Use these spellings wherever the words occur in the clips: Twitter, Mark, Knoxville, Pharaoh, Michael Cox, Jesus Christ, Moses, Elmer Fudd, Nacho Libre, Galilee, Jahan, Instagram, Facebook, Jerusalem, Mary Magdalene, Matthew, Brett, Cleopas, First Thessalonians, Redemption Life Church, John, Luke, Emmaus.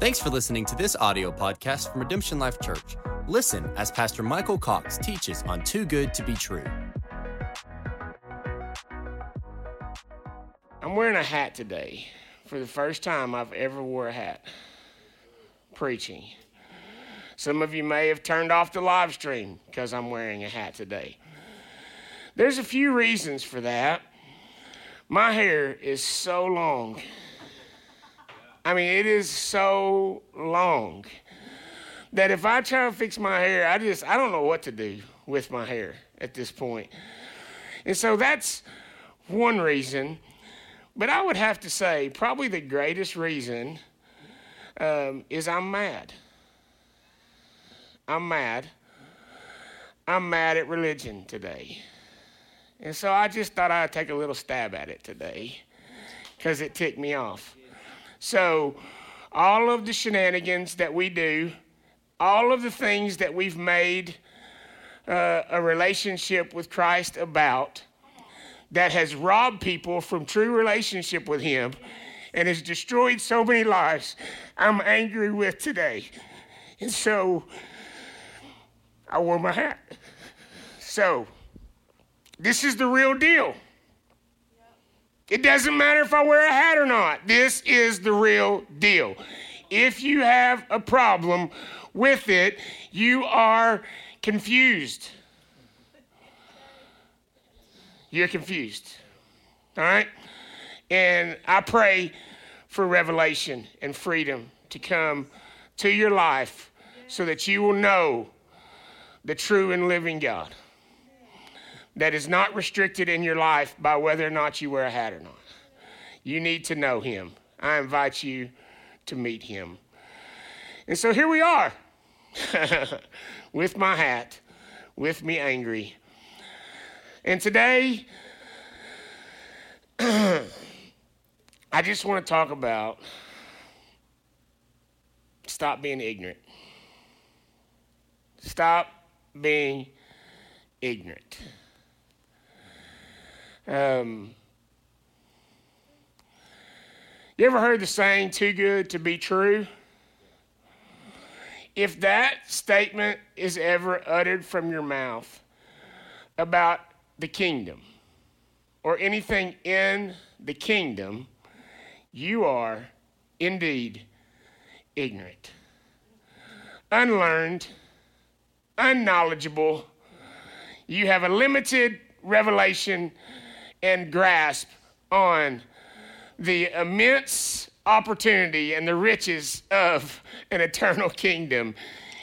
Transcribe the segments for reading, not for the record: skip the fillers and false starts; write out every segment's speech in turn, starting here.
Thanks for listening to this audio podcast from Redemption Life Church. Listen as Pastor Michael Cox teaches on Too Good to Be True. I'm wearing a hat today. For the first time I've ever wore a hat. Preaching. Some of you may have turned off the live stream because I'm wearing a hat today. There's a few reasons for that. My hair is so long. I mean, it is so long that if I try to fix my hair, I don't know what to do with my hair at this point. And so that's one reason. But I would have to say probably the greatest reason is I'm mad. I'm mad. I'm mad at religion today. And so I just thought I'd take a little stab at it today because it ticked me off. So all of the shenanigans that we do, all of the things that we've made a relationship with Christ about that has robbed people from true relationship with him and has destroyed so many lives, I'm angry with today. And so I wore my hat. So this is the real deal. It doesn't matter if I wear a hat or not. This is the real deal. If you have a problem with it, you are confused. You're confused, all right? And I pray for revelation and freedom to come to your life so that you will know the true and living God that is not restricted in your life by whether or not you wear a hat or not. You need to know him. I invite you to meet him. And so here we are with my hat, with me angry. And today, I just want to talk about stop being ignorant. Stop being ignorant. You ever heard the saying, too good to be true? If that statement is ever uttered from your mouth about the kingdom or anything in the kingdom, you are indeed ignorant, unlearned, unknowledgeable. You have a limited revelation and grasp on the immense opportunity and the riches of an eternal kingdom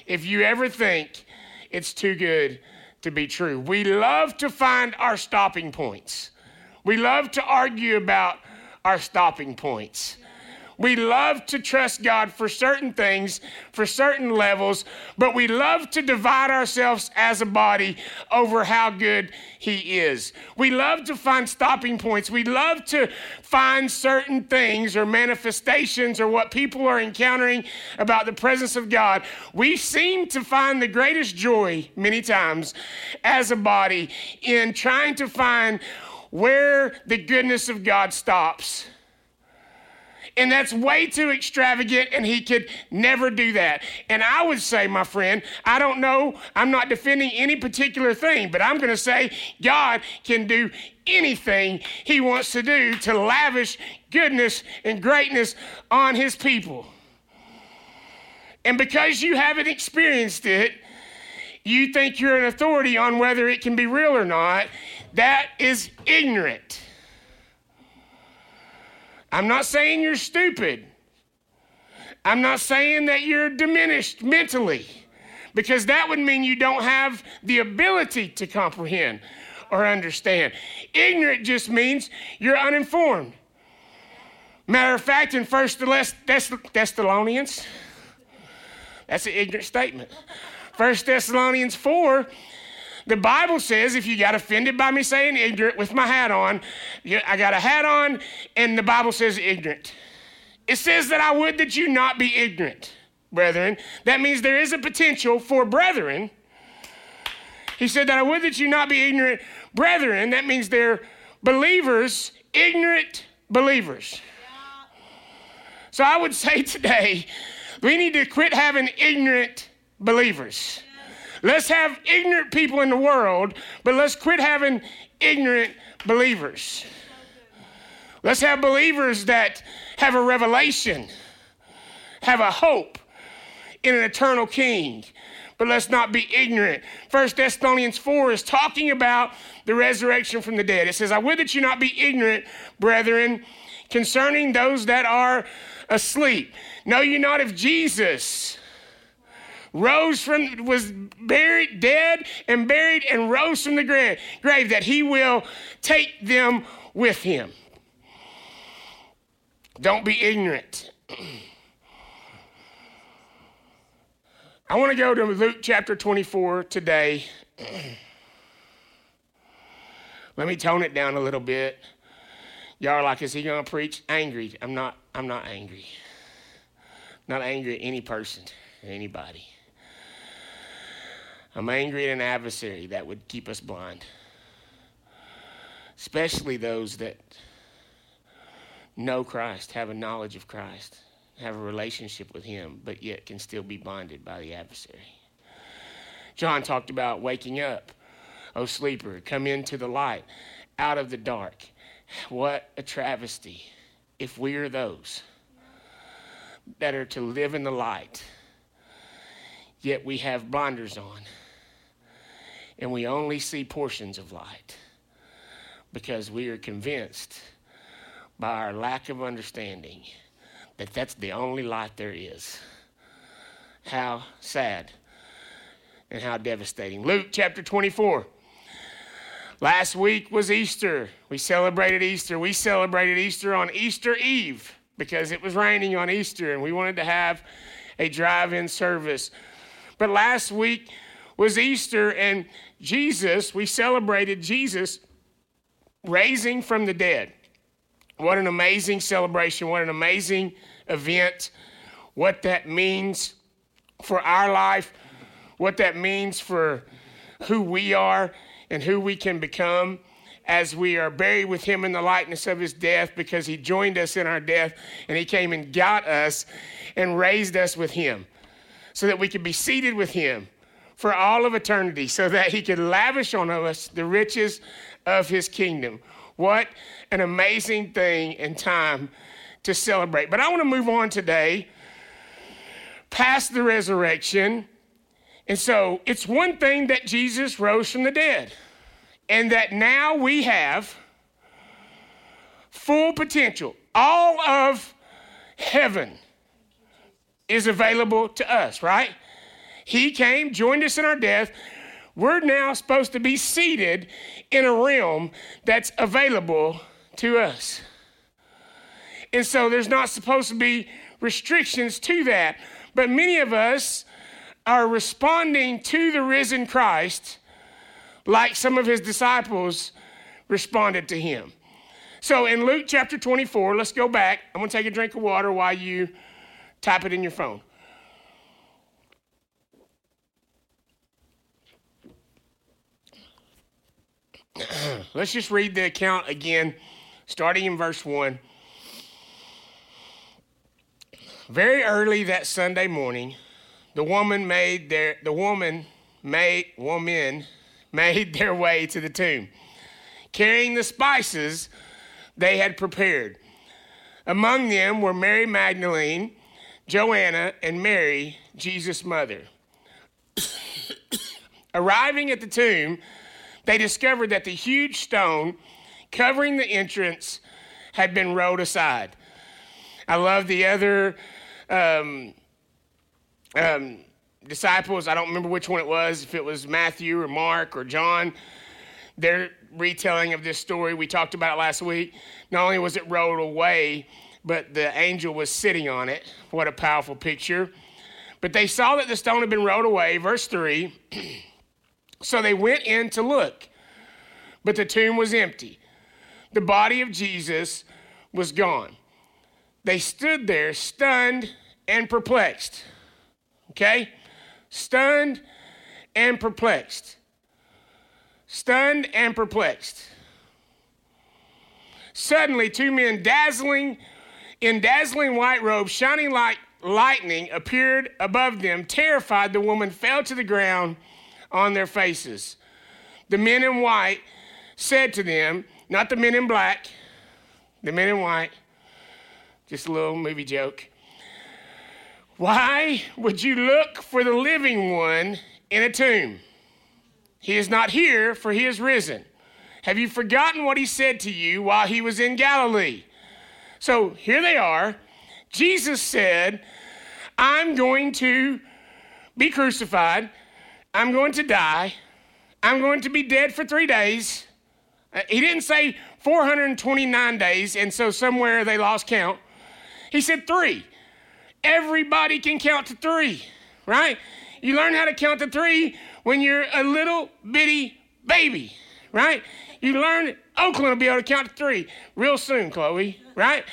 if you ever think it's too good to be true. We love to find our stopping points. We love to argue about our stopping points. We love to trust God for certain things, for certain levels, but we love to divide ourselves as a body over how good he is. We love to find stopping points. We love to find certain things or manifestations or what people are encountering about the presence of God. We seem to find the greatest joy many times as a body in trying to find where the goodness of God stops. And that's way too extravagant, and he could never do that. And I would say, my friend, I don't know, I'm not defending any particular thing, but I'm going to say God can do anything he wants to do to lavish goodness and greatness on his people. And because you haven't experienced it, you think you're an authority on whether it can be real or not. That is ignorant. I'm not saying you're stupid. I'm not saying that you're diminished mentally, because that would mean you don't have the ability to comprehend or understand. Ignorant just means you're uninformed. Matter of fact, in First Thessalonians, that's an ignorant statement. First Thessalonians 4, the Bible says, if you got offended by me saying ignorant with my hat on, I got a hat on, and the Bible says ignorant. It says that I would that you not be ignorant, brethren. That means there is a potential for brethren. He said that I would that you not be ignorant, brethren. That means they're believers, ignorant believers. So I would say today, We need to quit having ignorant believers. Let's have ignorant people in the world, but let's quit having ignorant believers. Let's have believers that have a revelation, have a hope in an eternal king. But let's not be ignorant. First Thessalonians 4 is talking about the resurrection from the dead. It says, I would that you not be ignorant, brethren, concerning those that are asleep. Know you not if Jesus was buried, dead and buried and rose from the grave, that he will take them with him. Don't be ignorant. I want to go to Luke chapter 24 today. Let me tone it down a little bit. Y'all are like, is he going to preach? Angry. I'm not angry. Not angry at any person, anybody. I'm angry at an adversary that would keep us blind. Especially those that know Christ, have a knowledge of Christ, have a relationship with him, but yet can still be blinded by the adversary. John talked about waking up. O sleeper, come into the light, out of the dark. What a travesty if we are those that are to live in the light, yet we have blinders on, and we only see portions of light because we are convinced by our lack of understanding that that's the only light there is. How sad and how devastating. Luke chapter 24. Last week was Easter. We celebrated Easter. We celebrated Easter on Easter Eve because it was raining on Easter and we wanted to have a drive-in service. But last week was Easter, and Jesus, we celebrated Jesus raising from the dead. What an amazing celebration. What an amazing event. What that means for our life. What that means for who we are and who we can become as we are buried with him in the likeness of his death, because he joined us in our death and he came and got us and raised us with him so that we could be seated with him for all of eternity, so that he could lavish on us the riches of his kingdom. What an amazing thing and time to celebrate. But I want to move on today past the resurrection. And so it's one thing that Jesus rose from the dead, and that now we have full potential. All of heaven is available to us, right? He came, joined us in our death. We're now supposed to be seated in a realm that's available to us. And so there's not supposed to be restrictions to that. But many of us are responding to the risen Christ like some of his disciples responded to him. So in Luke chapter 24, let's go back. I'm going to take a drink of water while you type it in your phone. Let's just read the account again, starting in verse 1. Very early that Sunday morning, the women made their way to the tomb, carrying the spices they had prepared. Among them were Mary Magdalene, Joanna, and Mary, Jesus' mother. Arriving at the tomb, they discovered that the huge stone covering the entrance had been rolled aside. I love the other disciples. I don't remember which one it was, if it was Matthew or Mark or John. Their retelling of this story, we talked about it last week. Not only was it rolled away, but the angel was sitting on it. What a powerful picture. But they saw that the stone had been rolled away. Verse 3, so they went in to look, but the tomb was empty. The body of Jesus was gone. They stood there stunned and perplexed. Okay? Stunned and perplexed. Stunned and perplexed. Suddenly, two men in dazzling white robes, shining like lightning appeared above them. Terrified, the woman fell to the ground on their faces. The men in white said to them, not the men in black, the men in white, just a little movie joke, why would you look for the living one in a tomb? He is not here, for he is risen. Have you forgotten what he said to you while he was in Galilee? So here they are. Jesus said, I'm going to be crucified. I'm going to die. I'm going to be dead for 3 days. He didn't say 429 days, and so somewhere they lost count. He said 3. Everybody can count to 3, right? You learn how to count to 3 when you're a little bitty baby, right? You learn Oakland will be able to count to 3 real soon, Chloe, right?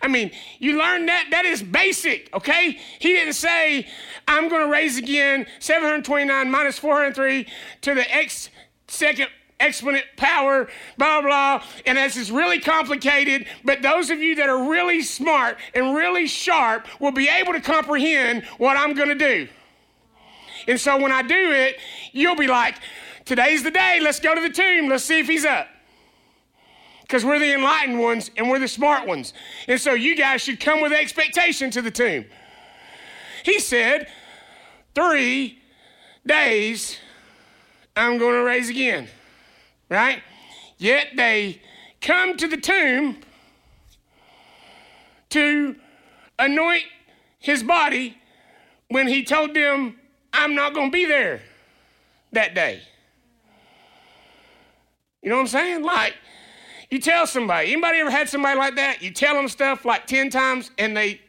I mean, you learn that. That is basic, okay? He didn't say, I'm going to raise again 729 minus 403 to the x second exponent power, blah, blah. And this is really complicated, but those of you that are really smart and really sharp will be able to comprehend what I'm going to do. And so when I do it, you'll be like, today's the day. Let's go to the tomb. Let's see if he's up. Because we're the enlightened ones and we're the smart ones. And so you guys should come with expectation to the tomb. He said, 3 days, I'm going to raise again. Right? Yet they come to the tomb to anoint his body when he told them, I'm not going to be there that day. You know what I'm saying? Like, you tell somebody. Anybody ever had somebody like that? You tell them stuff like 10 times, and they,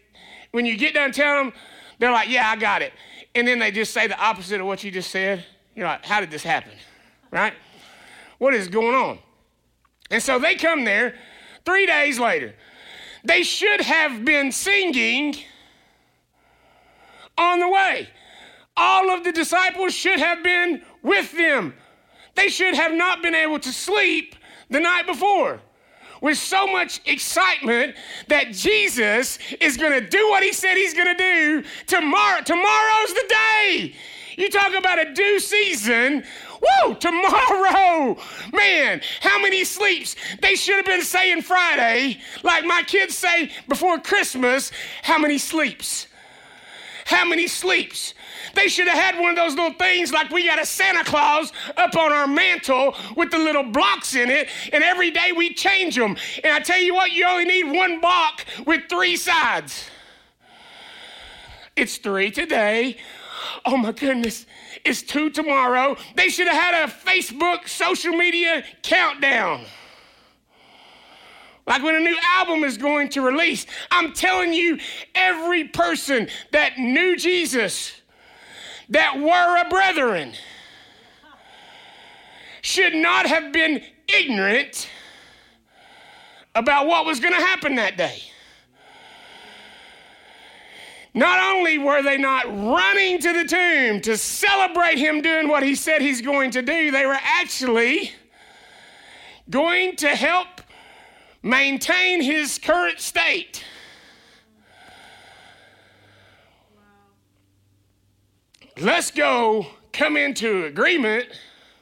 when you get done telling them, they're like, yeah, I got it. And then they just say the opposite of what you just said. You're like, how did this happen? Right? What is going on? And so they come there 3 days later. They should have been singing on the way. All of the disciples should have been with them. They should have not been able to sleep the night before with so much excitement that Jesus is going to do what he said he's going to do tomorrow. Tomorrow's the day. You talk about a due season. Woo, tomorrow. Man, how many sleeps? They should have been saying Friday, like my kids say before Christmas, how many sleeps? How many sleeps? They should have had one of those little things like we got a Santa Claus up on our mantle with the little blocks in it, and every day we change them. And I tell you what, you only need one block with 3 sides. It's 3 today. Oh my goodness, it's 2 tomorrow. They should have had a Facebook social media countdown. Like when a new album is going to release. I'm telling you, every person that knew Jesus, that were a brethren, should not have been ignorant about what was going to happen that day. Not only were they not running to the tomb to celebrate him doing what he said he's going to do, they were actually going to help maintain his current state. Wow. Let's go come into agreement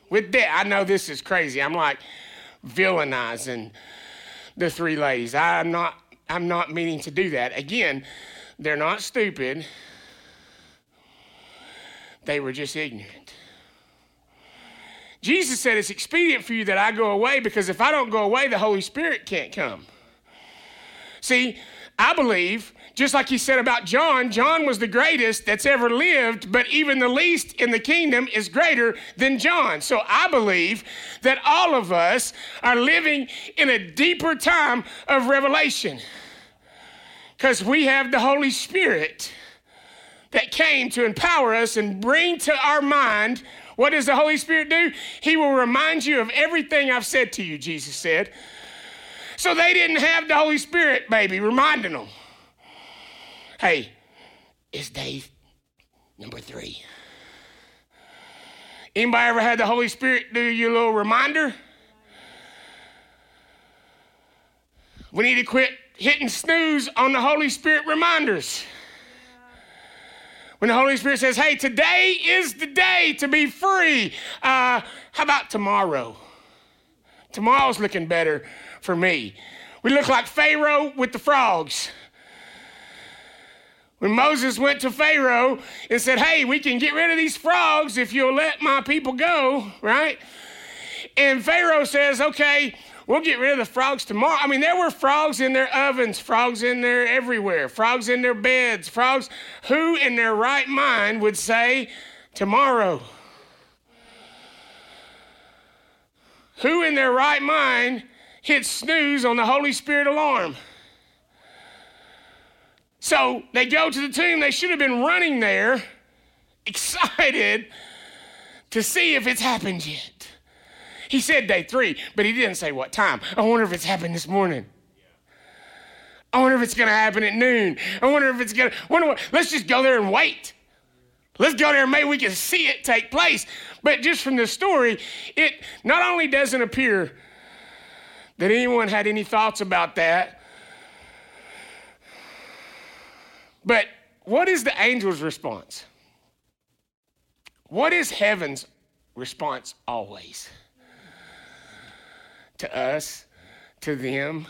with death. I know this is crazy. I'm like villainizing the 3 ladies. I'm not meaning to do that. Again, they're not stupid. They were just ignorant. Jesus said, it's expedient for you that I go away, because if I don't go away, the Holy Spirit can't come. See, I believe, just like he said about John, John was the greatest that's ever lived, but even the least in the kingdom is greater than John. So I believe that all of us are living in a deeper time of revelation, because we have the Holy Spirit that came to empower us and bring to our mind. What does the Holy Spirit do? He will remind you of everything I've said to you, Jesus said. So they didn't have the Holy Spirit, baby, reminding them. Hey, it's day number 3. Anybody ever had the Holy Spirit do you a little reminder? We need to quit hitting snooze on the Holy Spirit reminders. When the Holy Spirit says, hey, today is the day to be free. How about tomorrow? Tomorrow's looking better for me. We look like Pharaoh with the frogs. When Moses went to Pharaoh and said, hey, we can get rid of these frogs if you'll let my people go, right? And Pharaoh says, okay, we'll get rid of the frogs tomorrow. I mean, there were frogs in their ovens, frogs in there everywhere, frogs in their beds, frogs. Who in their right mind would say tomorrow? Who in their right mind hits snooze on the Holy Spirit alarm? So they go to the tomb. They should have been running there, excited to see if it's happened yet. He said day three, but he didn't say what time. I wonder if it's happened this morning. I wonder if it's going to happen at noon. I wonder if it's going to... Let's just go there and wait. Let's go there and maybe we can see it take place. But just from this story, it not only doesn't appear that anyone had any thoughts about that, but what is the angel's response? What is heaven's response always? To us, to them.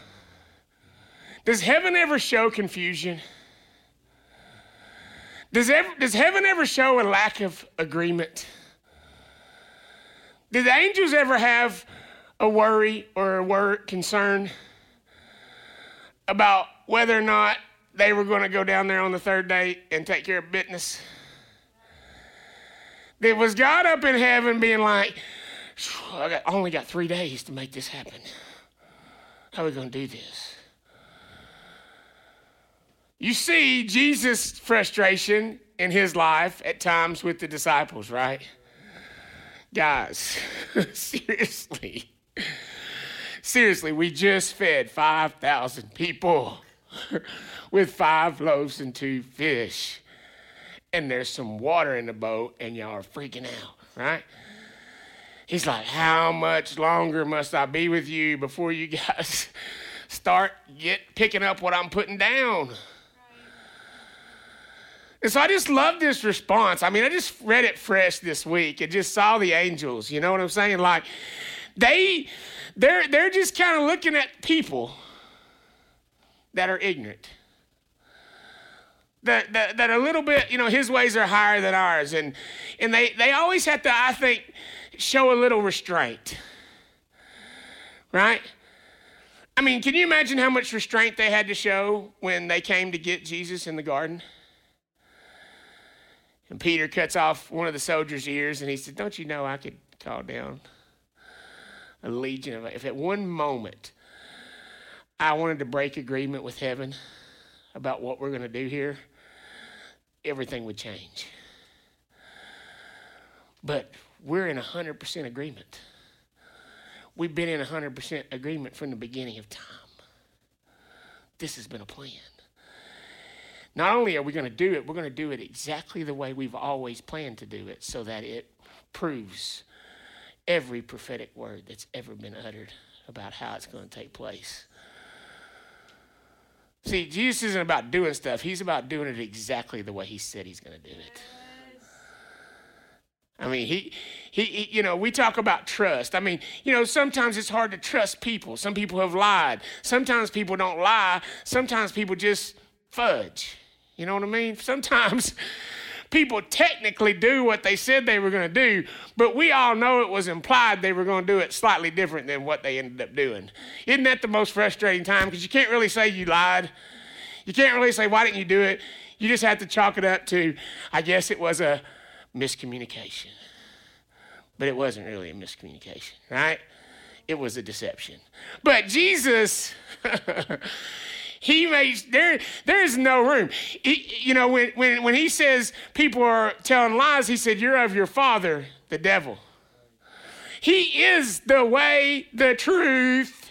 Does heaven ever show confusion? Does heaven ever show a lack of agreement? Did the angels ever have a worry or a concern about whether or not they were going to go down there on the third day and take care of business? Was God up in heaven being like, I only got 3 days to make this happen. How are we going to do this? You see Jesus' frustration in his life at times with the disciples, right? Guys, seriously, we just fed 5,000 people with 5 loaves and 2 fish. And there's some water in the boat and y'all are freaking out, right? He's like, how much longer must I be with you before you guys start picking up what I'm putting down? Right. And so I just love this response. I mean, I just read it fresh this week and just saw the angels. You know what I'm saying? Like, they're just kind of looking at people that are ignorant, that are a little bit, you know, his ways are higher than ours. And they always have to, I think, show a little restraint, right? I mean, can you imagine how much restraint they had to show when they came to get Jesus in the garden? And Peter cuts off one of the soldiers' ears, and he said, don't you know I could call down a legion of... If at one moment I wanted to break agreement with heaven about what we're going to do here, everything would change. But... we're in 100% agreement. We've been in 100% agreement from the beginning of time. This has been a plan. Not only are we going to do it, we're going to do it exactly the way we've always planned to do it so that it proves every prophetic word that's ever been uttered about how it's going to take place. See, Jesus isn't about doing stuff. He's about doing it exactly the way he said he's going to do it. I mean, he you know, we talk about trust. I mean, you know, sometimes it's hard to trust people. Some people have lied. Sometimes people don't lie. Sometimes people just fudge. You know what I mean? Sometimes people technically do what they said they were going to do, but we all know it was implied they were going to do it slightly different than what they ended up doing. Isn't that the most frustrating time? Because you can't really say you lied. You can't really say, why didn't you do it? You just have to chalk it up to, I guess it was a miscommunication. But it wasn't really a miscommunication, right? It was a deception. But Jesus, he makes, there is no room. You know, when he says people are telling lies, he said, you're of your father, the devil. He is the way, the truth,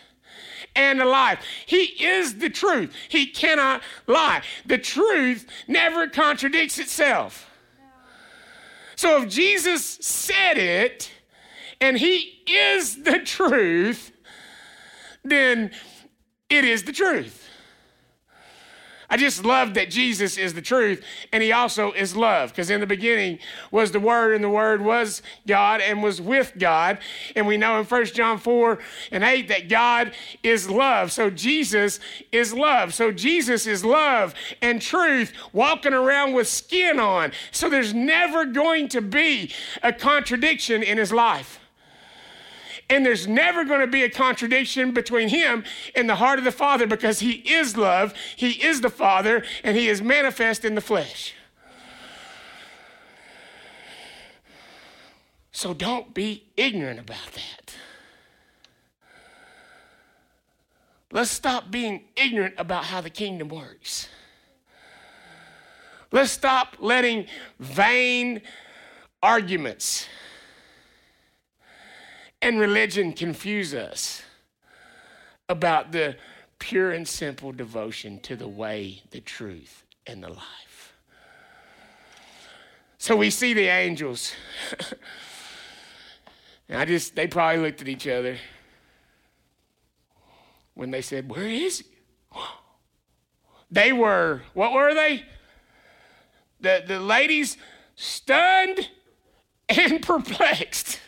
and the life. He is the truth. He cannot lie. The truth never contradicts itself. So if Jesus said it, and he is the truth, then it is the truth. I just love that Jesus is the truth, and he also is love, because in the beginning was the Word, and the Word was God and was with God. And we know in 1 John 4:8 that God is love. So Jesus is love. So Jesus is love and truth walking around with skin on. So there's never going to be a contradiction in his life. And there's never going to be a contradiction between him and the heart of the Father, because he is love, he is the Father, and he is manifest in the flesh. So don't be ignorant about that. Let's stop being ignorant about how the kingdom works. Let's stop letting vain arguments and religion confuse us about the pure and simple devotion to the way, the truth, and the life. So we see the angels. And they probably looked at each other when they said, "Where is he?" They were, what were they? The ladies, stunned and perplexed.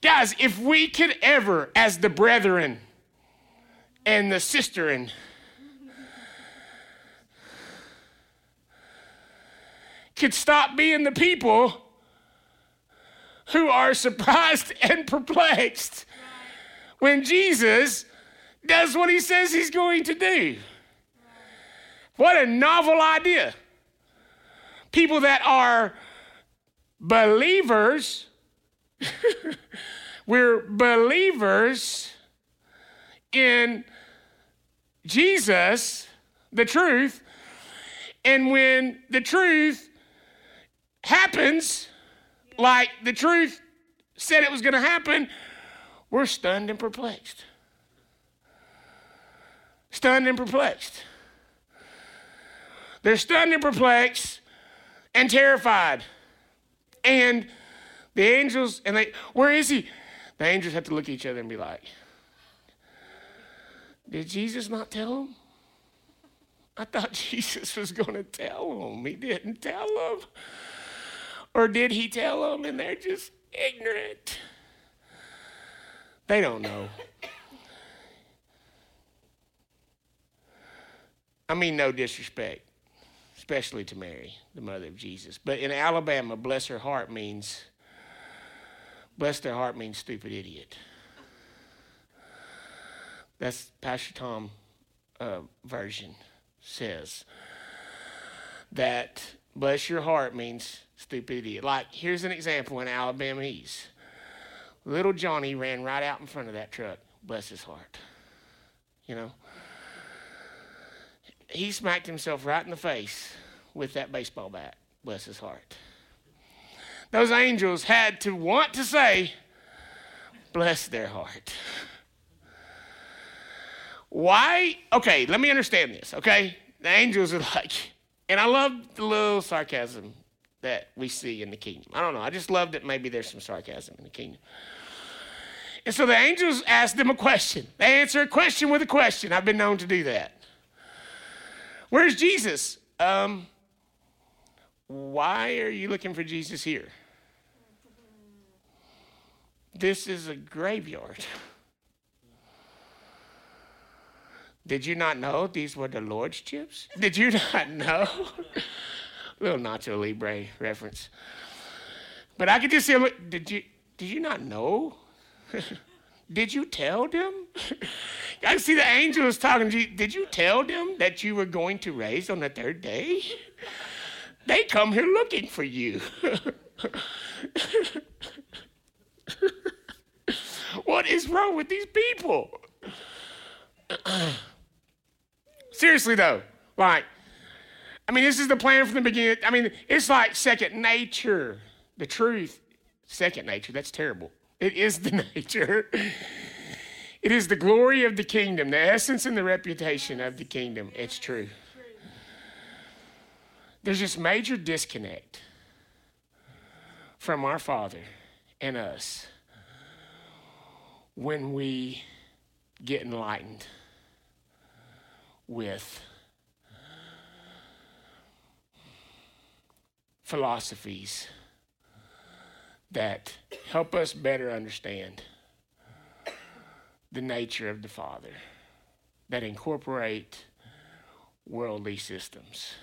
Guys, if we could ever, as the brethren and the sisterin, could stop being the people who are surprised and perplexed when Jesus does what he says he's going to do. What a novel idea. People that are believers, we're believers in Jesus, the truth, and when the truth happens, like the truth said it was going to happen, we're stunned and perplexed. Stunned and perplexed. They're stunned and perplexed and terrified. And the angels, and they, where is he? The angels have to look at each other and be like, did Jesus not tell them? I thought Jesus was going to tell them. He didn't tell them. Or did he tell them and they're just ignorant? They don't know. I mean, no disrespect, especially to Mary, the mother of Jesus. But in Alabama, bless their heart means stupid idiot. That's Pastor Tom's version says that bless your heart means stupid idiot. Like, here's an example in Alabamese. Little Johnny ran right out in front of that truck. Bless his heart. You know? He smacked himself right in the face with that baseball bat. Bless his heart. Those angels had to want to say, bless their heart. Why? Okay, let me understand this, okay? The angels are like, and I love the little sarcasm that we see in the kingdom. I don't know, I just love that maybe there's some sarcasm in the kingdom. And so the angels ask them a question. They answer a question with a question. I've been known to do that. Where's Jesus? Why are you looking for Jesus here? This is a graveyard. Did you not know these were the Lord's chips? Did you not know? Little Nacho Libre reference. But I could just say, did you not know? Did you tell them? I see the angels talking to you. Did you tell them that you were going to raise on the third day? They come here looking for you. What is wrong with these people? Seriously, though, this is the plan from the beginning. It's like second nature. The truth, second nature, that's terrible. It is the nature. It is the glory of the kingdom, the essence and the reputation of the kingdom. It's true. There's this major disconnect from our Father and us when we get enlightened, with philosophies that help us better understand the nature of the Father, that incorporate worldly systems.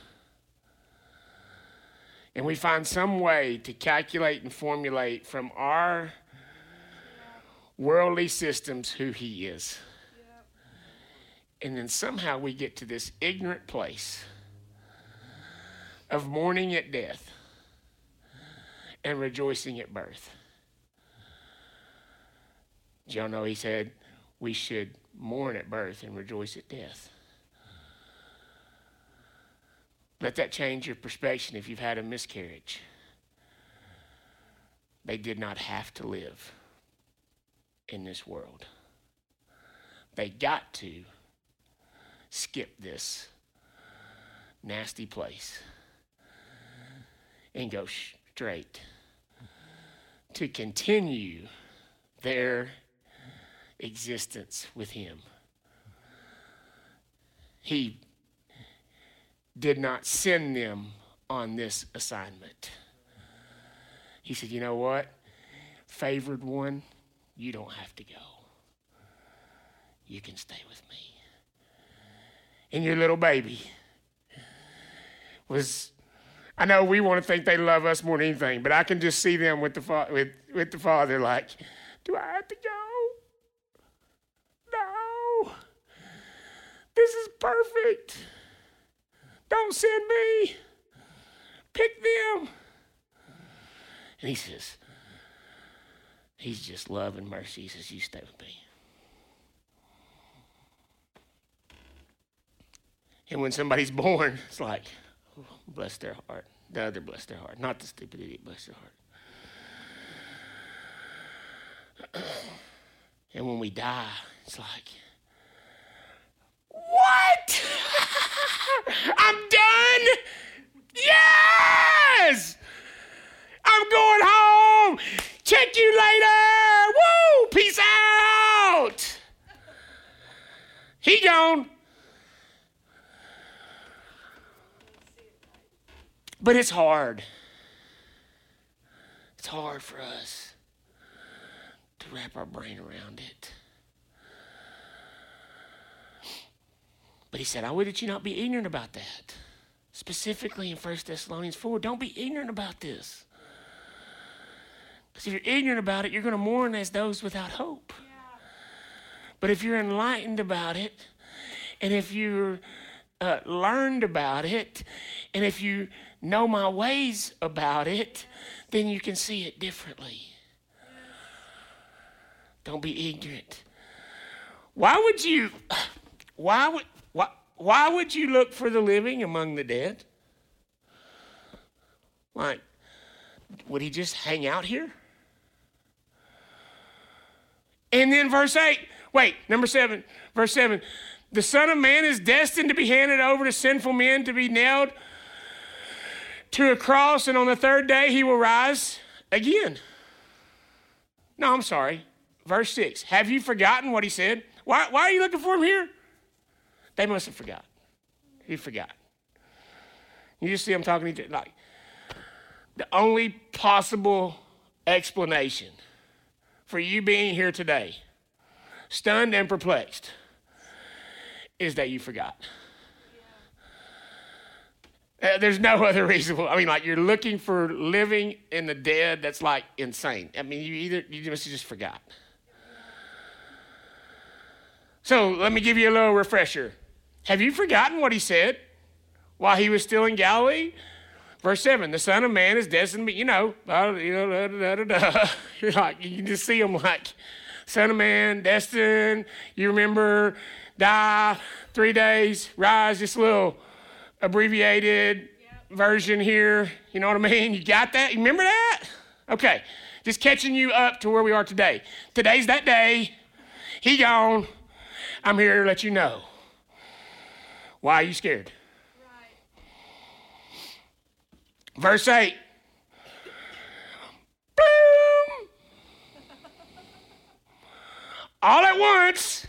And we find some way to calculate and formulate from our worldly systems who he is. And then somehow we get to this ignorant place of mourning at death and rejoicing at birth. Did y'all know he said we should mourn at birth and rejoice at death? Let that change your perspective if you've had a miscarriage. They did not have to live in this world. They got to skip this nasty place and go straight to continue their existence with him. He did not send them on this assignment. He said, you know what? Favored one, you don't have to go. You can stay with me. And your little baby was, I know we want to think they love us more than anything, but I can just see them with the father like, do I have to go? No. This is perfect. Don't send me. Pick them. And he says, he's just love and mercy. He says, you stay with me. And when somebody's born, it's like, oh, bless their heart. The other bless their heart. Not the stupid idiot, bless their heart. And when we die, it's like, what? I'm done? Yes! I'm going home. Check you later. Woo! Peace out. He gone. But it's hard. It's hard for us to wrap our brain around it. But he said, I would that you not be ignorant about that. Specifically in First Thessalonians 4, don't be ignorant about this. Because if you're ignorant about it, you're going to mourn as those without hope. Yeah. But if you're enlightened about it, and if you're learned about it, and if you know my ways about it, then you can see it differently. Don't be ignorant. Why would you look for the living among the dead? Like, would he just hang out here? And then verse 7, the Son of Man is destined to be handed over to sinful men, to be nailed to a cross, and on the third day he will rise again. No, I'm sorry. Verse 6. Have you forgotten what he said? Why are you looking for him here? They must have forgot. He forgot. You just see him talking to each other. Like, the only possible explanation for you being here today, stunned and perplexed, is that you forgot. Yeah. There's no other reason. I mean, like, you're looking for living in the dead. That's like insane. I mean, you must have just forgot. So let me give you a little refresher. Have you forgotten what he said while he was still in Galilee? Verse 7, the Son of Man is destined to be, You're like, you can just see him like, Son of Man, destined, you remember, die, 3 days, rise, this little abbreviated version here. You know what I mean? You got that? You remember that? Okay, just catching you up to where we are today. Today's that day. He gone. I'm here to let you know. Why are you scared? Right. Verse 8. Boom! All at once,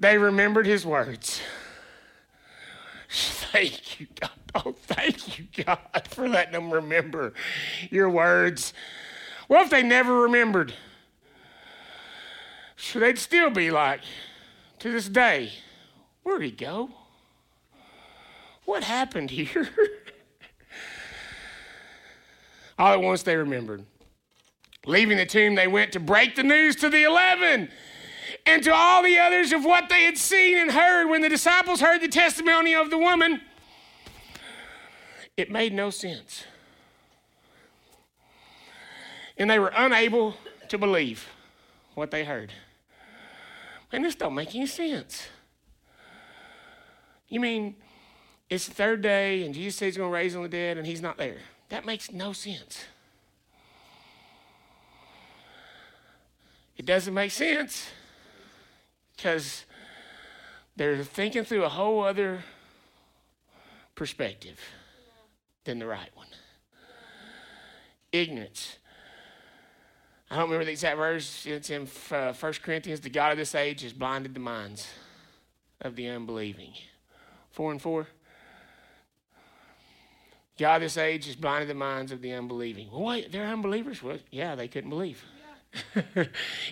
they remembered his words. Thank you, God. Oh, thank you, God, for letting them remember your words. Well, if they never remembered, so they'd still be like, to this day, where'd he go? What happened here? All at once they remembered. Leaving the tomb, they went to break the news to the 11 and to all the others of what they had seen and heard. When the disciples heard the testimony of the woman, it made no sense. And they were unable to believe what they heard. Man, this don't make any sense. You mean it's the third day and Jesus said he's going to raise on the dead and he's not there? That makes no sense. It doesn't make sense because they're thinking through a whole other perspective than the right one. Ignorance. I don't remember the exact verse. It's in 1 Corinthians. The God of this age has blinded the minds of the unbelieving. 4:4. God of this age has blinded the minds of the unbelieving. Well, wait, they're unbelievers? Well, yeah, they couldn't believe. Yeah.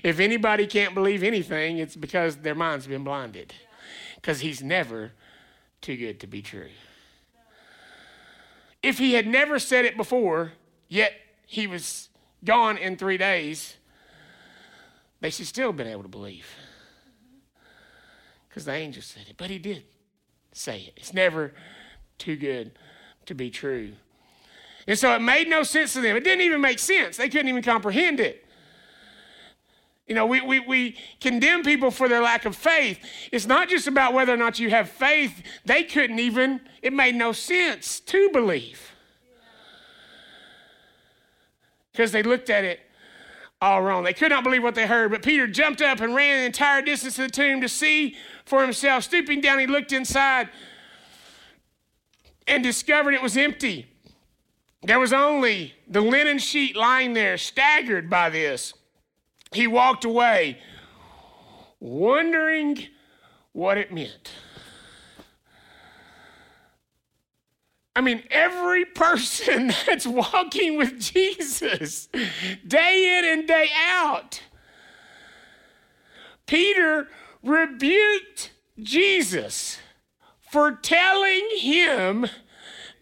If anybody can't believe anything, it's because their mind's been blinded. Because he's never too good to be true. If he had never said it before, yet he was gone in 3 days, they should still have been able to believe. Because the angel said it, but he did say it. It's never too good to be true. And so it made no sense to them. It didn't even make sense. They couldn't even comprehend it. You know, we condemn people for their lack of faith. It's not just about whether or not you have faith. They couldn't even, it made no sense to believe. Because they looked at it all wrong. They could not believe what they heard, but Peter jumped up and ran the entire distance to the tomb to see for himself. Stooping down, he looked inside and discovered it was empty. There was only the linen sheet lying there. Staggered by this, he walked away, wondering what it meant. I mean, every person that's walking with Jesus, day in and day out, Peter rebuked Jesus for telling him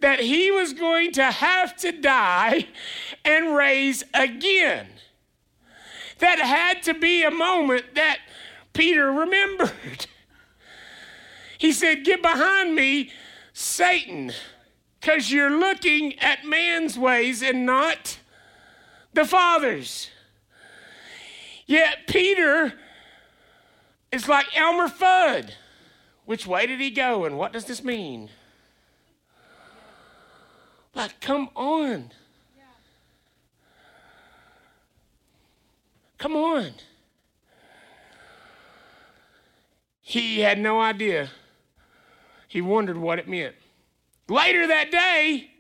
that he was going to have to die and raise again. That had to be a moment that Peter remembered. He said, "Get behind me, Satan, because you're looking at man's ways and not the Father's." Yet Peter is like Elmer Fudd. Which way did he go and what does this mean? Like, come on. Come on. He had no idea. He wondered what it meant. Later that day,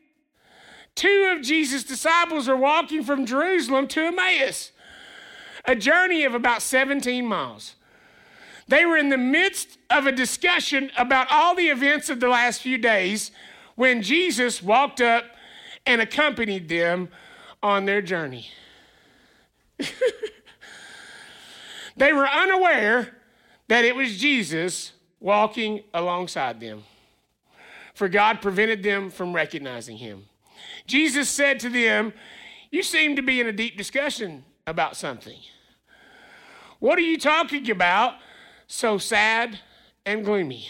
two of Jesus' disciples are walking from Jerusalem to Emmaus, a journey of about 17 miles. They were in the midst of a discussion about all the events of the last few days when Jesus walked up and accompanied them on their journey. They were unaware that it was Jesus walking alongside them, for God prevented them from recognizing him. Jesus said to them, "You seem to be in a deep discussion about something. What are you talking about so sad and gloomy?"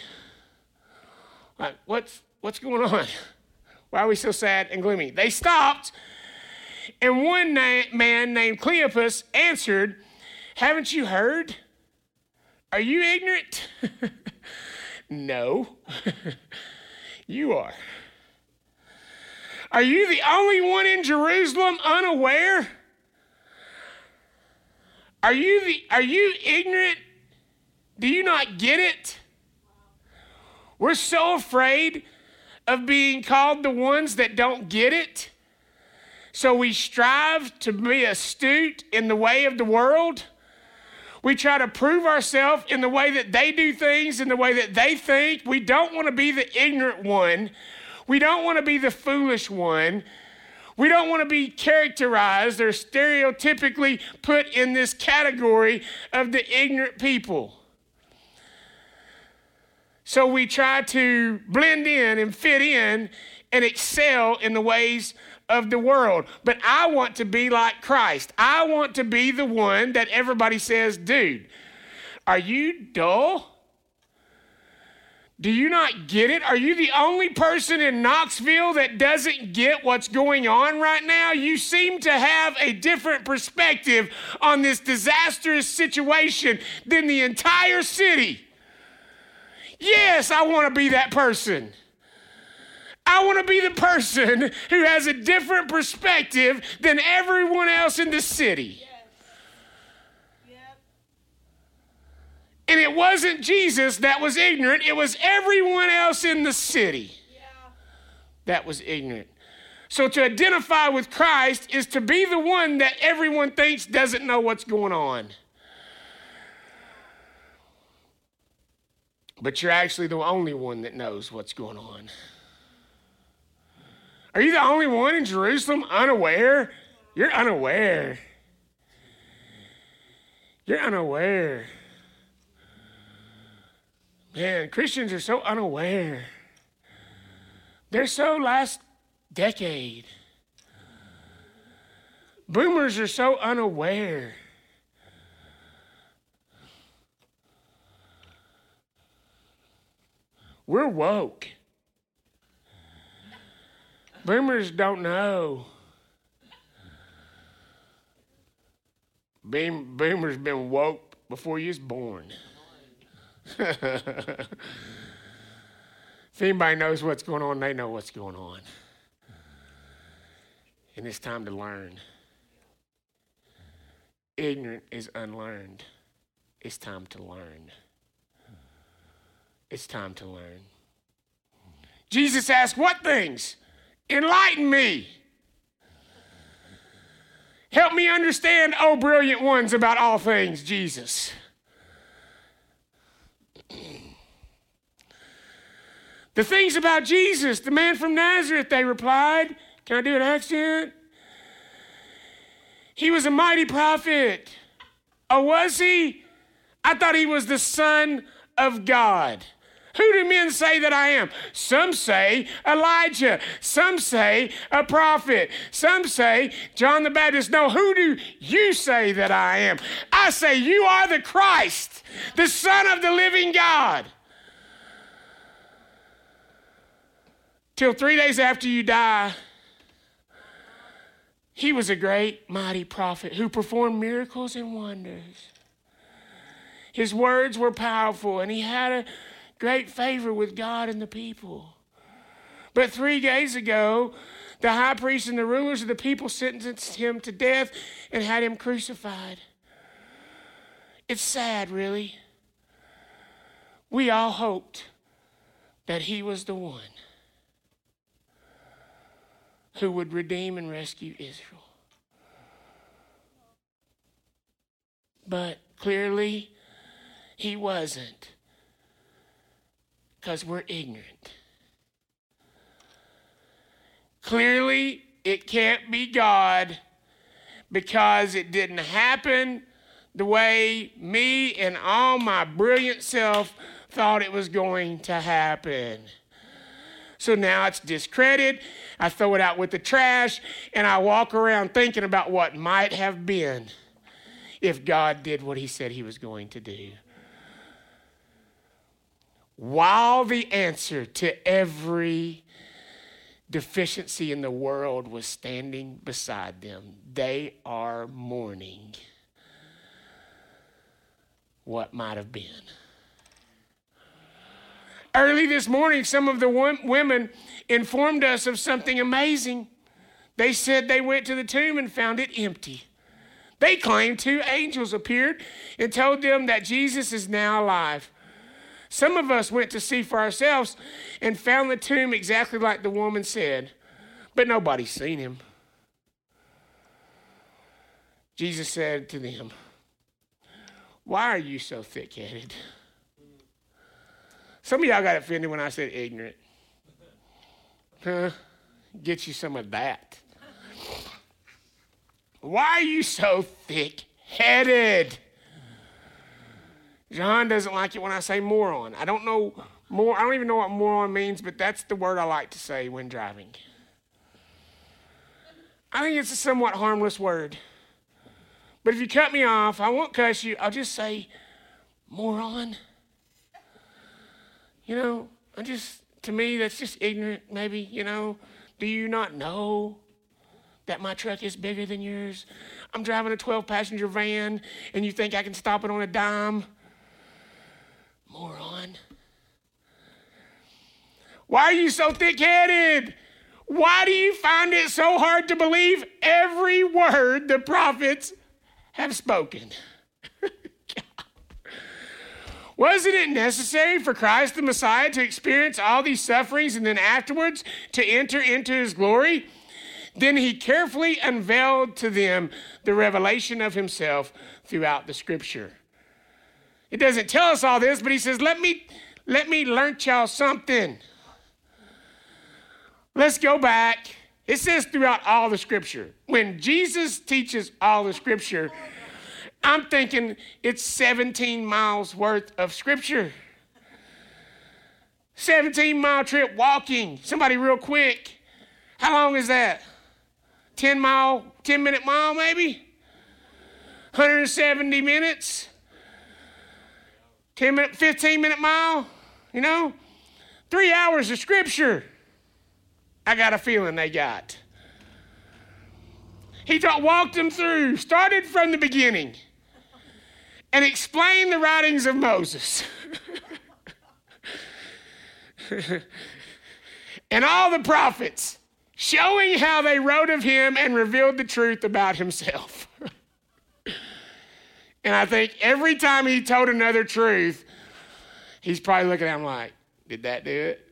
Like, what's going on? Why are we so sad and gloomy? They stopped, and one man named Cleopas answered, "Haven't you heard? Are you ignorant?" "No." "You are. Are you the only one in Jerusalem unaware? Are you ignorant? Do you not get it? We're so afraid of being called the ones that don't get it. So we strive to be astute in the way of the world. We try to prove ourselves in the way that they do things, in the way that they think. We don't want to be the ignorant one. We don't want to be the foolish one. We don't want to be characterized or stereotypically put in this category of the ignorant people. So we try to blend in and fit in and excel in the ways of the world. But I want to be like Christ. I want to be the one that everybody says, dude, are you dull? Do you not get it? Are you the only person in Knoxville that doesn't get what's going on right now? You seem to have a different perspective on this disastrous situation than the entire city. Yes, I want to be that person. I want to be the person who has a different perspective than everyone else in the city. And it wasn't Jesus that was ignorant. It was everyone else in the city that was ignorant. So to identify with Christ is to be the one that everyone thinks doesn't know what's going on. But you're actually the only one that knows what's going on. Are you the only one in Jerusalem unaware? You're unaware. You're unaware. Man, Christians are so unaware. They're so last decade. Boomers are so unaware. We're woke. Boomers don't know. Boomers been woke before you was born. If anybody knows what's going on, they know what's going on. And it's time to learn. Ignorant is unlearned. It's time to learn. It's time to learn. Jesus asked, what things? Enlighten me. Help me understand, oh brilliant ones, about all things, Jesus. The things about Jesus, the man from Nazareth, they replied. Can I do an accent? He was a mighty prophet. Oh, was he? I thought he was the Son of God. Who do men say that I am? Some say Elijah. Some say a prophet. Some say John the Baptist. No, who do you say that I am? I say you are the Christ, the Son of the living God. Till 3 days after you die, he was a great, mighty prophet who performed miracles and wonders. His words were powerful, and he had a great favor with God and the people. But 3 days ago, the high priest and the rulers of the people sentenced him to death and had him crucified. It's sad, really. We all hoped that he was the one who would redeem and rescue Israel. But clearly, he wasn't, because we're ignorant. Clearly, it can't be God, because it didn't happen the way me and all my brilliant self thought it was going to happen. So now it's discredited. I throw it out with the trash, and I walk around thinking about what might have been if God did what he said he was going to do. While the answer to every deficiency in the world was standing beside them, they are mourning what might have been. Early this morning, some of the women informed us of something amazing. They said they went to the tomb and found it empty. They claimed two angels appeared and told them that Jesus is now alive. Some of us went to see for ourselves and found the tomb exactly like the woman said, but nobody's seen him. Jesus said to them, Why are you so thick-headed? Some of y'all got offended when I said ignorant. Huh? Get you some of that. Why are you so thick-headed? John doesn't like it when I say moron. I don't know more. I don't even know what moron means, but that's the word I like to say when driving. I think it's a somewhat harmless word. But if you cut me off, I won't cuss you. I'll just say, moron. You know, to me, that's just ignorant, maybe, you know. Do you not know that my truck is bigger than yours? I'm driving a 12-passenger van, and you think I can stop it on a dime? Moron. Why are you so thick-headed? Why do you find it so hard to believe every word the prophets have spoken? Wasn't it necessary for Christ the Messiah to experience all these sufferings and then afterwards to enter into his glory? Then he carefully unveiled to them the revelation of himself throughout the scripture. It doesn't tell us all this, but he says, let me learn y'all something. Let's go back. It says throughout all the scripture. When Jesus teaches all the scripture, I'm thinking it's 17 miles worth of scripture. 17-mile trip walking. Somebody real quick. How long is that? 10-minute mile maybe? 170 minutes? 15-minute mile? You know? 3 hours of scripture. I got a feeling they got. He walked them through, started from the beginning, and explained the writings of Moses. And all the prophets, showing how they wrote of him and revealed the truth about himself. And I think every time he told another truth, he's probably looking at him like, did that do it?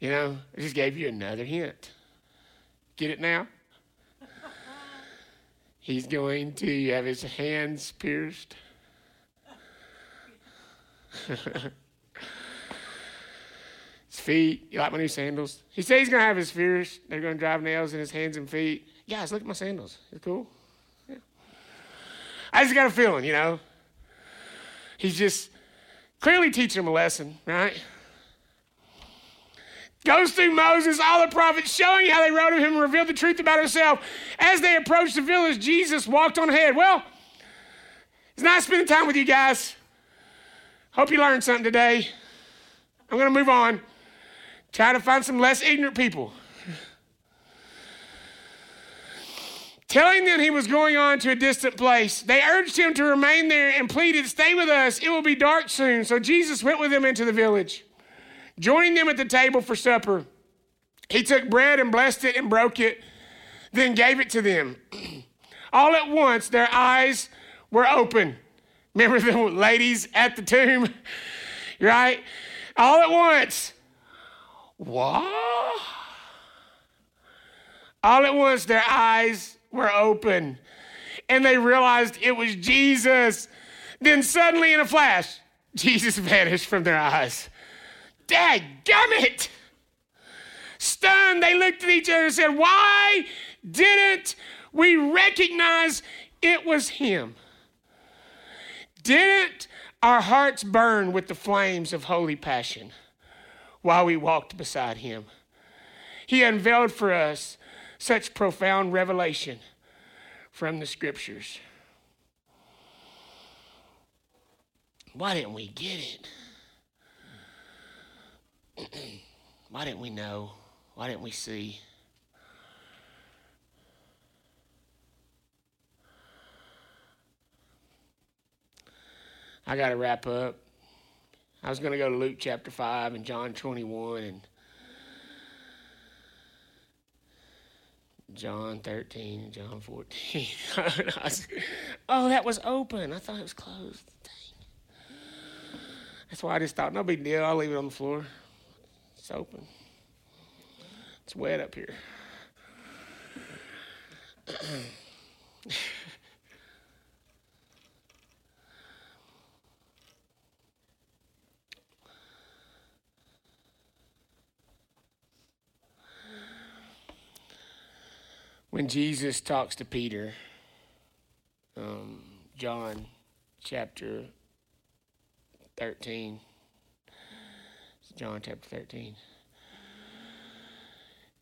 You know, I just gave you another hint. Get it now? He's going to have his hands pierced. His feet. You like my new sandals? He said he's going to have his fears. They're going to drive nails in his hands and feet. Guys, look at my sandals. It's cool. Yeah. I just got a feeling, you know. He's just clearly teaching him a lesson, right? Goes through Moses, all the prophets, showing how they wrote of him and revealed the truth about himself. As they approached the village, Jesus walked on ahead. Well, it's nice spending time with you guys. Hope you learned something today. I'm going to move on. Try to find some less ignorant people. Telling them he was going on to a distant place, they urged him to remain there and pleaded, "Stay with us. It will be dark soon." So Jesus went with them into the village. Joining them at the table for supper, he took bread and blessed it and broke it, then gave it to them. All at once, their eyes were open. Remember the ladies at the tomb, right? All at once. What? All at once, their eyes were open, and they realized it was Jesus. Then suddenly, in a flash, Jesus vanished from their eyes. Dadgummit! Stunned, they looked at each other and said, "Why didn't we recognize it was him? Didn't our hearts burn with the flames of holy passion while we walked beside him? He unveiled for us such profound revelation from the scriptures." Why didn't we get it? Why didn't we know? Why didn't we see? I got to wrap up. I was going to go to Luke chapter 5 and John 21 and John 13 and John 14. Oh, that was open. I thought it was closed. Dang. That's why I just thought, no big deal. I'll leave it on the floor. It's open. It's wet up here. when Jesus talks to Peter, John chapter 13,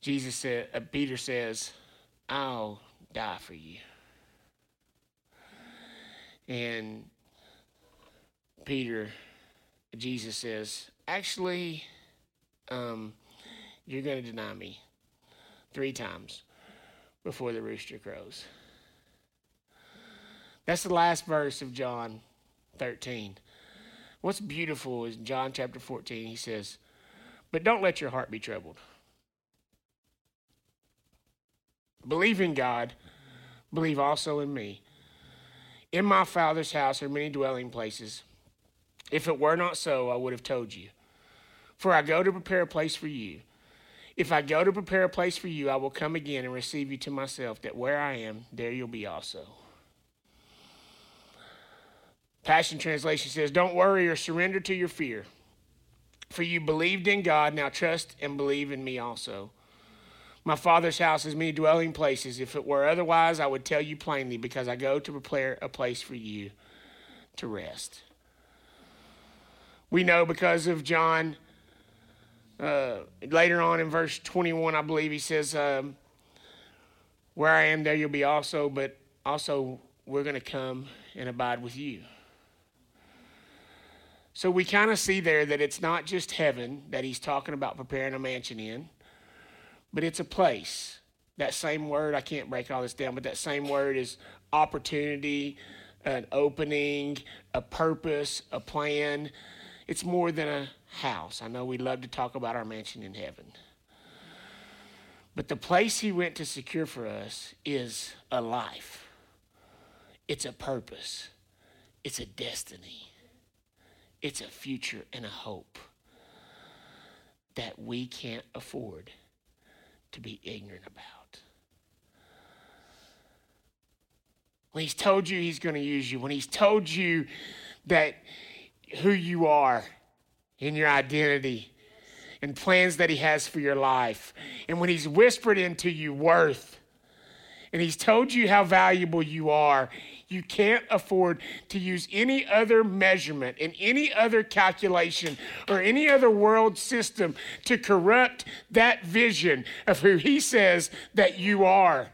Jesus said, Peter says, I'll die for you. And Jesus says, actually, you're going to deny me 3 times before the rooster crows. That's the last verse of John 13. What's beautiful is John chapter 14, he says, but don't let your heart be troubled. Believe in God, believe also in me. In my Father's house are many dwelling places. If it were not so, I would have told you. For I go to prepare a place for you. If I go to prepare a place for you, I will come again and receive you to myself, that where I am, there you'll be also. Passion Translation says, don't worry or surrender to your fear, for you believed in God, now trust and believe in me also. My Father's house is many dwelling places. If it were otherwise, I would tell you plainly, because I go to prepare a place for you to rest. We know because of John, later on in verse 21, I believe he says, where I am, there you'll be also, but also we're going to come and abide with you. So we kind of see there that it's not just heaven that he's talking about preparing a mansion in, but it's a place. That same word, I can't break all this down, but that same word is opportunity, an opening, a purpose, a plan. It's more than a house. I know we love to talk about our mansion in heaven. But the place he went to secure for us is a life. It's a purpose. It's a destiny. It's a future and a hope that we can't afford to be ignorant about. When he's told you he's going to use you, when he's told you that who you are in your identity and plans that he has for your life, and when he's whispered into you worth, and he's told you how valuable you are, you can't afford to use any other measurement and any other calculation or any other world system to corrupt that vision of who he says that you are.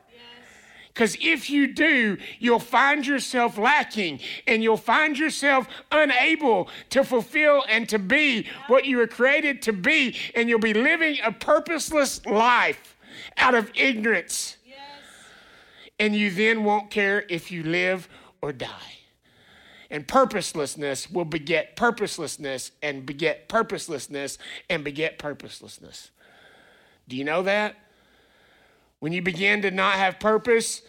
Because if you do, you'll find yourself lacking, and you'll find yourself unable to fulfill and to be what you were created to be, and you'll be living a purposeless life out of ignorance. Yes. And you then won't care if you live or die. And purposelessness will beget purposelessness and beget purposelessness and beget purposelessness. Do you know that? When you begin to not have purpose,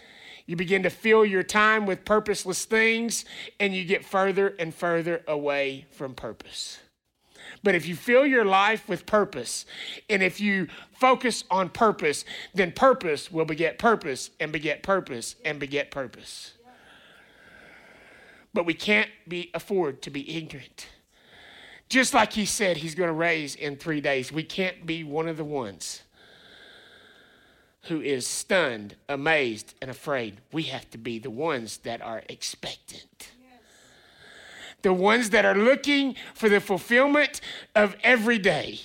you begin to fill your time with purposeless things, and you get further and further away from purpose. But if you fill your life with purpose, and if you focus on purpose, then purpose will beget purpose and beget purpose and beget purpose. But we can't afford to be ignorant. Just like he said he's going to raise in 3 days, we can't be one of the ones who is stunned, amazed, and afraid. We have to be the ones that are expectant. Yes. The ones that are looking for the fulfillment of every day.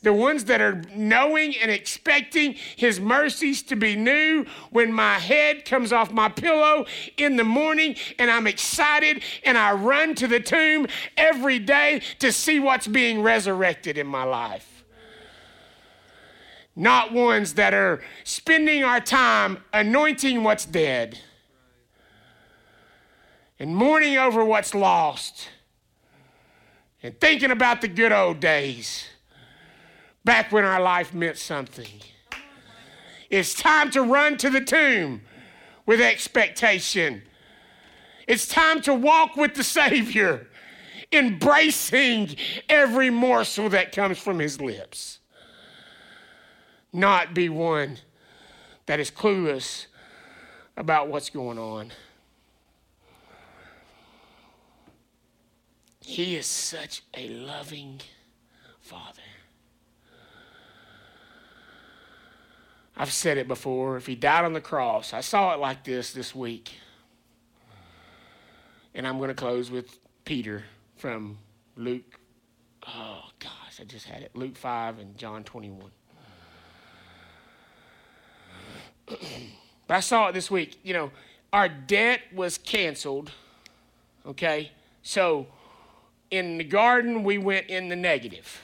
The ones that are knowing and expecting his mercies to be new when my head comes off my pillow in the morning, and I'm excited and I run to the tomb every day to see what's being resurrected in my life. Not ones that are spending our time anointing what's dead and mourning over what's lost and thinking about the good old days back when our life meant something. It's time to run to the tomb with expectation. It's time to walk with the Savior, embracing every morsel that comes from his lips. Not be one that is clueless about what's going on. He is such a loving Father. I've said it before. If he died on the cross, I saw it like this week. And I'm going to close with Peter from Luke. Oh, gosh, I just had it. Luke 5 and John 21. But I saw it this week. You know, our debt was canceled, okay? So in the garden, we went in the negative.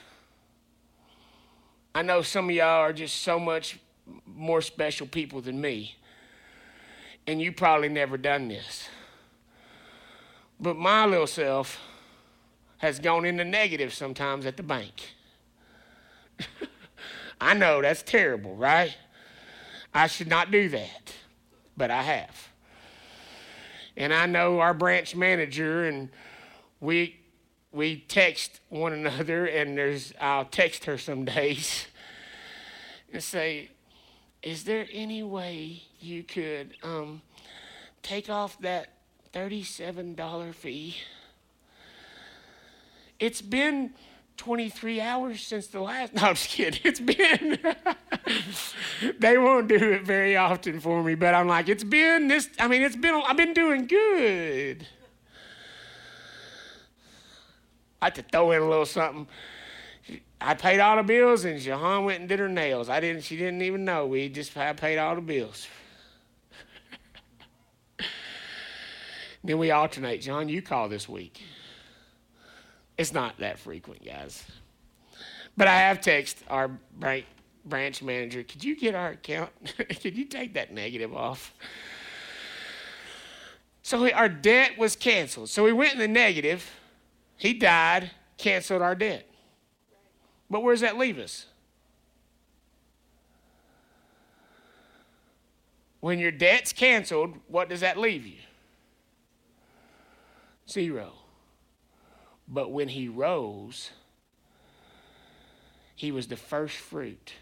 I know some of y'all are just so much more special people than me, and you probably never done this. But my little self has gone in the negative sometimes at the bank. I know that's terrible, right? I should not do that, but I have. And I know our branch manager, and we text one another, and I'll text her some days and say, "Is there any way you could take off that $37 fee? It's been 23 hours since the last..." No, I'm just kidding. It's been... They won't do it very often for me, but I'm like, I've been doing good. I had to throw in a little something. I paid all the bills, and Jahan went and did her nails. She didn't even know. I paid all the bills. Then we alternate. "John, you call this week." It's not that frequent, guys. But I have texted our branch manager, "Could you get our account? Could you take that negative off?" So our debt was canceled. So we went in the negative. He died, canceled our debt. But where does that leave us? When your debt's canceled, what does that leave you? Zero. But when he rose, he was the first fruit.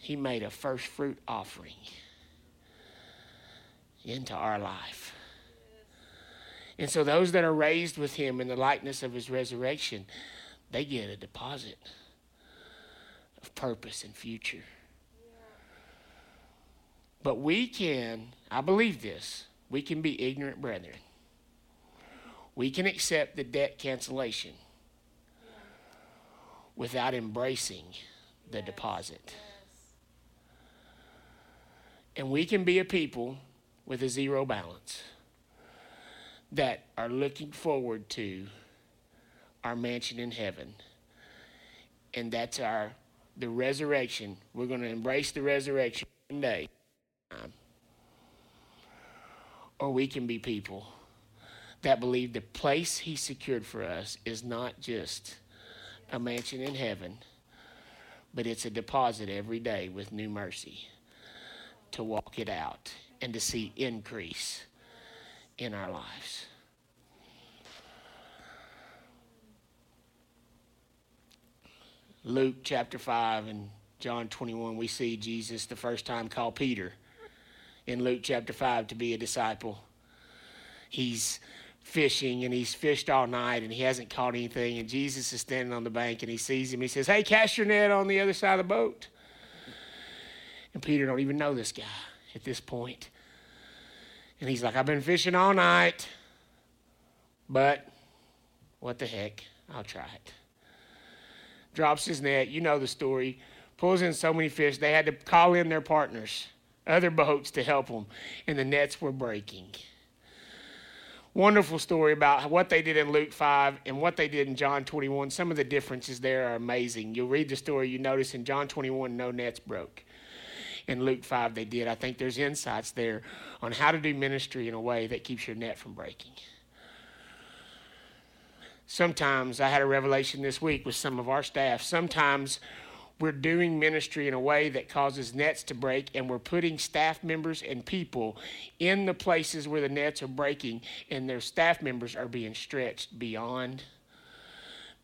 He made a first fruit offering into our life. And so those that are raised with him in the likeness of his resurrection, they get a deposit of purpose and future. But I believe this, we can be ignorant brethren. We can accept the debt cancellation without embracing the deposit. And we can be a people with a zero balance that are looking forward to our mansion in heaven. And that's the resurrection. We're going to embrace the resurrection one day. Or we can be people that believe the place he secured for us is not just a mansion in heaven, but it's a deposit every day with new mercy to walk it out and to see increase in our lives. Luke chapter 5 and John 21, we see Jesus the first time call Peter in Luke chapter 5 to be a disciple. He's fishing, and he's fished all night, and he hasn't caught anything, and Jesus is standing on the bank, and he sees him. He says, "Hey, cast your net on the other side of the boat." And Peter don't even know this guy at this point. And he's like, "I've been fishing all night, but what the heck, I'll try it." Drops his net. You know the story. Pulls in so many fish, they had to call in their partners, other boats to help them, and the nets were breaking. Wonderful story about what they did in Luke 5 and what they did in John 21. Some of the differences there are amazing. You'll read the story, you notice in John 21, no nets broke. In Luke 5, they did. I think there's insights there on how to do ministry in a way that keeps your net from breaking. Sometimes, I had a revelation this week with some of our staff, sometimes we're doing ministry in a way that causes nets to break, and we're putting staff members and people in the places where the nets are breaking, and their staff members are being stretched beyond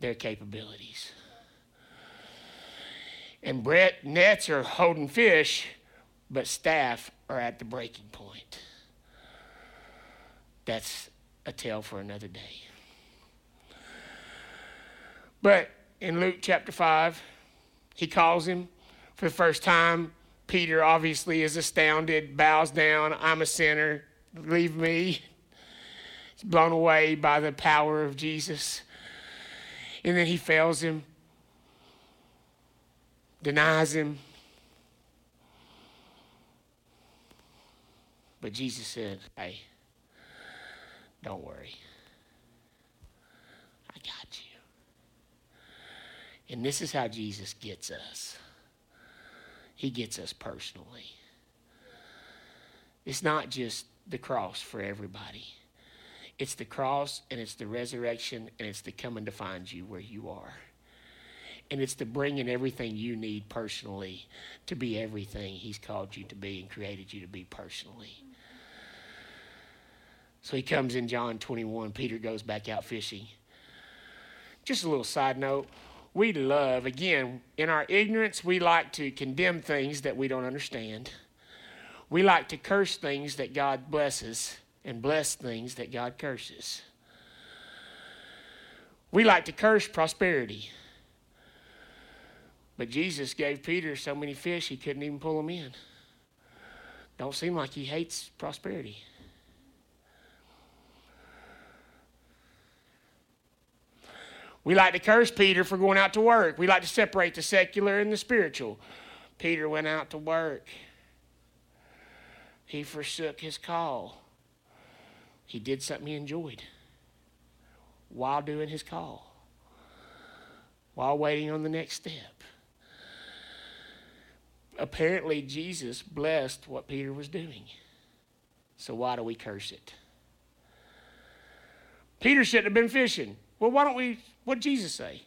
their capabilities. And Brett, nets are holding fish, but staff are at the breaking point. That's a tale for another day. But in Luke chapter 5, he calls him. For the first time, Peter obviously is astounded, bows down, I'm a sinner, leave me. He's blown away by the power of Jesus. And then he fails him, denies him. But Jesus said, hey, don't worry. I got you. And this is how Jesus gets us. He gets us personally. It's not just the cross for everybody. It's the cross, and it's the resurrection, and it's the coming to find you where you are. And it's the bringing everything you need personally to be everything he's called you to be and created you to be personally. So he comes in John 21. Peter goes back out fishing. Just a little side note. We love, again, in our ignorance, we like to condemn things that we don't understand. We like to curse things that God blesses and bless things that God curses. We like to curse prosperity. But Jesus gave Peter so many fish he couldn't even pull them in. Don't seem like he hates prosperity. We like to curse Peter for going out to work. We like to separate the secular and the spiritual. Peter went out to work. He forsook his call. He did something he enjoyed while doing his call, while waiting on the next step. Apparently, Jesus blessed what Peter was doing. So why do we curse it? Peter shouldn't have been fishing. Well, why don't we, what did Jesus say?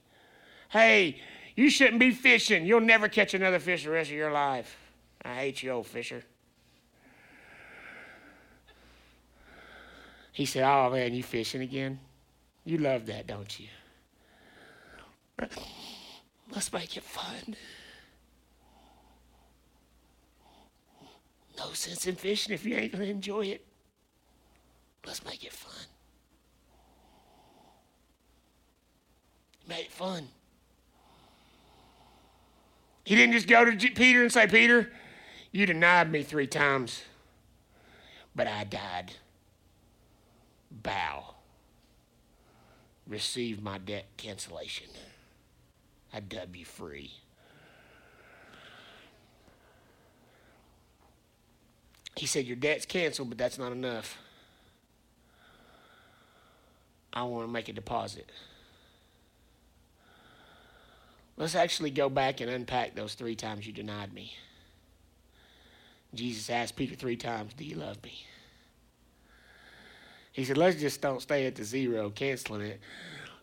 Hey, you shouldn't be fishing. You'll never catch another fish the rest of your life. I hate you, old fisher. He said, oh, man, you fishing again? You love that, don't you? Let's make it fun. No sense in fishing if you ain't going to enjoy it. Let's make it fun. He made it fun. He didn't just go to Peter and say, Peter, you denied me 3 times, but I died. Bow. Receive my debt cancellation. I dub you free. He said, your debt's canceled, but that's not enough. I want to make a deposit. Let's actually go back and unpack those 3 times you denied me. Jesus asked Peter 3 times, do you love me? He said, let's just don't stay at the 0, canceling it.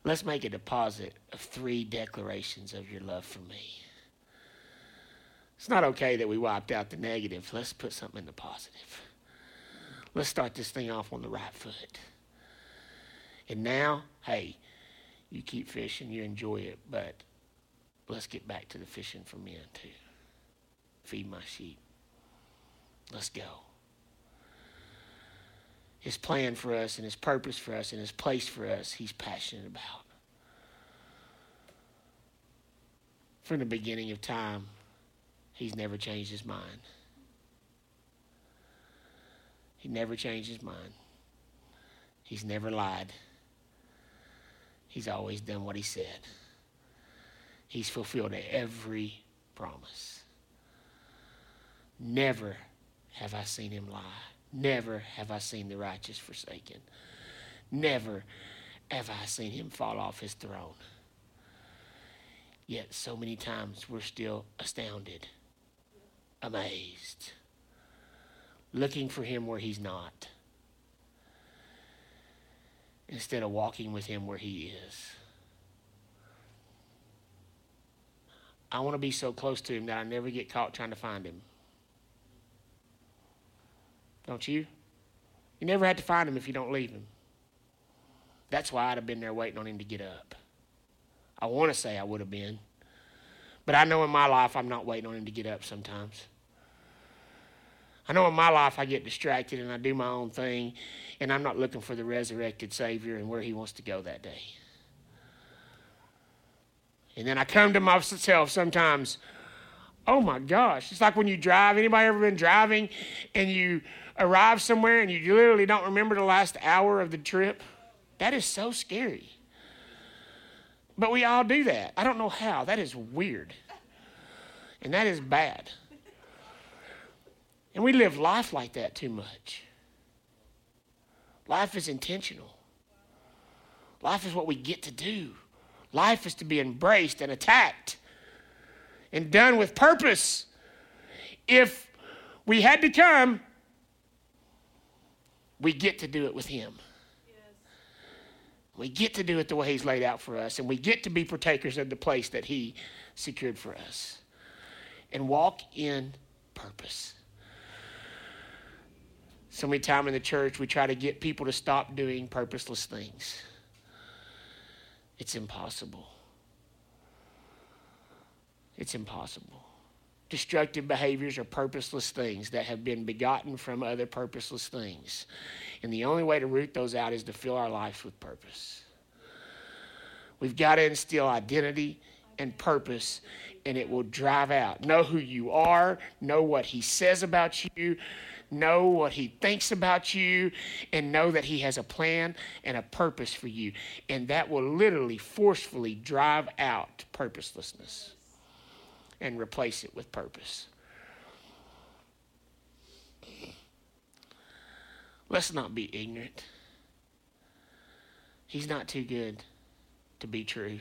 Let's make a deposit of 3 declarations of your love for me. It's not okay that we wiped out the negative. Let's put something in the positive. Let's start this thing off on the right foot. And now, hey, you keep fishing, you enjoy it, but let's get back to the fishing for men too. Feed my sheep. Let's go. His plan for us and his purpose for us and his place for us, he's passionate about. From the beginning of time, he's never changed his mind. He never changed his mind. He's never lied. He's always done what he said. He's fulfilled every promise. Never have I seen him lie. Never have I seen the righteous forsaken. Never have I seen him fall off his throne. Yet so many times we're still astounded, amazed, looking for him where he's not, instead of walking with him where he is. I want to be so close to him that I never get caught trying to find him. Don't you? You never had to find him if you don't leave him. That's why I'd have been there waiting on him to get up. I want to say I would have been. But I know in my life I'm not waiting on him to get up sometimes. I know in my life I get distracted and I do my own thing, and I'm not looking for the resurrected Savior and where he wants to go that day. And then I come to myself sometimes, Oh my gosh. It's like when you drive. Anybody ever been driving and you arrive somewhere and you literally don't remember the last hour of the trip? That is so scary. But we all do that. I don't know how. That is weird. And that is bad. And we live life like that too much. Life is intentional. Life is what we get to do. Life is to be embraced and attacked and done with purpose. If we had to come, we get to do it with him. Yes. We get to do it the way he's laid out for us, and we get to be partakers of the place that he secured for us and walk in purpose. So many times in the church, we try to get people to stop doing purposeless things. It's impossible. It's impossible. Destructive behaviors are purposeless things that have been begotten from other purposeless things. And the only way to root those out is to fill our lives with purpose. We've got to instill identity and purpose, and it will drive out. Know who you are, know what he says about you, know what he thinks about you, and know that he has a plan and a purpose for you. And that will literally forcefully drive out purposelessness and replace it with purpose. Let's not be ignorant. He's not too good to be true.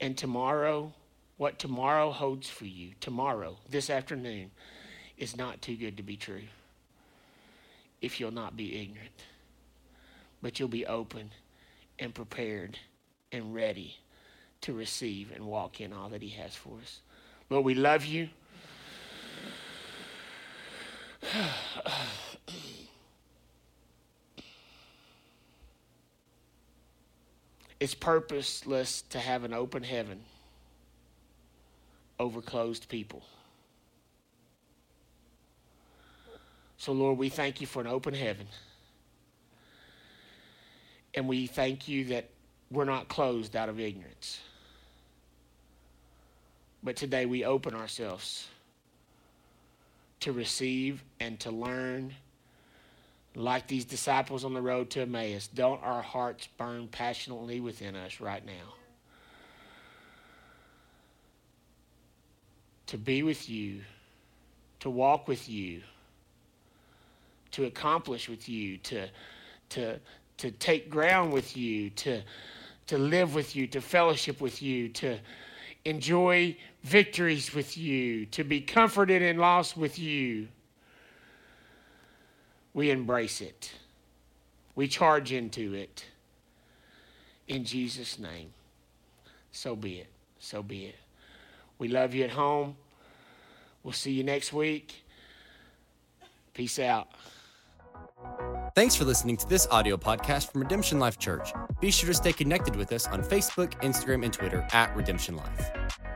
And tomorrow, what tomorrow holds for you, tomorrow, this afternoon, is not too good to be true if you'll not be ignorant, but you'll be open and prepared and ready to receive and walk in all that he has for us. Lord, we love you. It's purposeless to have an open heaven over closed people. So, Lord, we thank you for an open heaven. And we thank you that we're not closed out of ignorance. But today we open ourselves to receive and to learn. Like these disciples on the road to Emmaus, don't our hearts burn passionately within us right now to be with you, to walk with you, to accomplish with you, to take ground with you, to live with you, to fellowship with you, to enjoy victories with you, to be comforted and lost with you. We embrace it. We charge into it. In Jesus' name, so be it. So be it. We love you at home. We'll see you next week. Peace out. Thanks for listening to this audio podcast from Redemption Life Church. Be sure to stay connected with us on Facebook, Instagram, and Twitter @Redemption Life.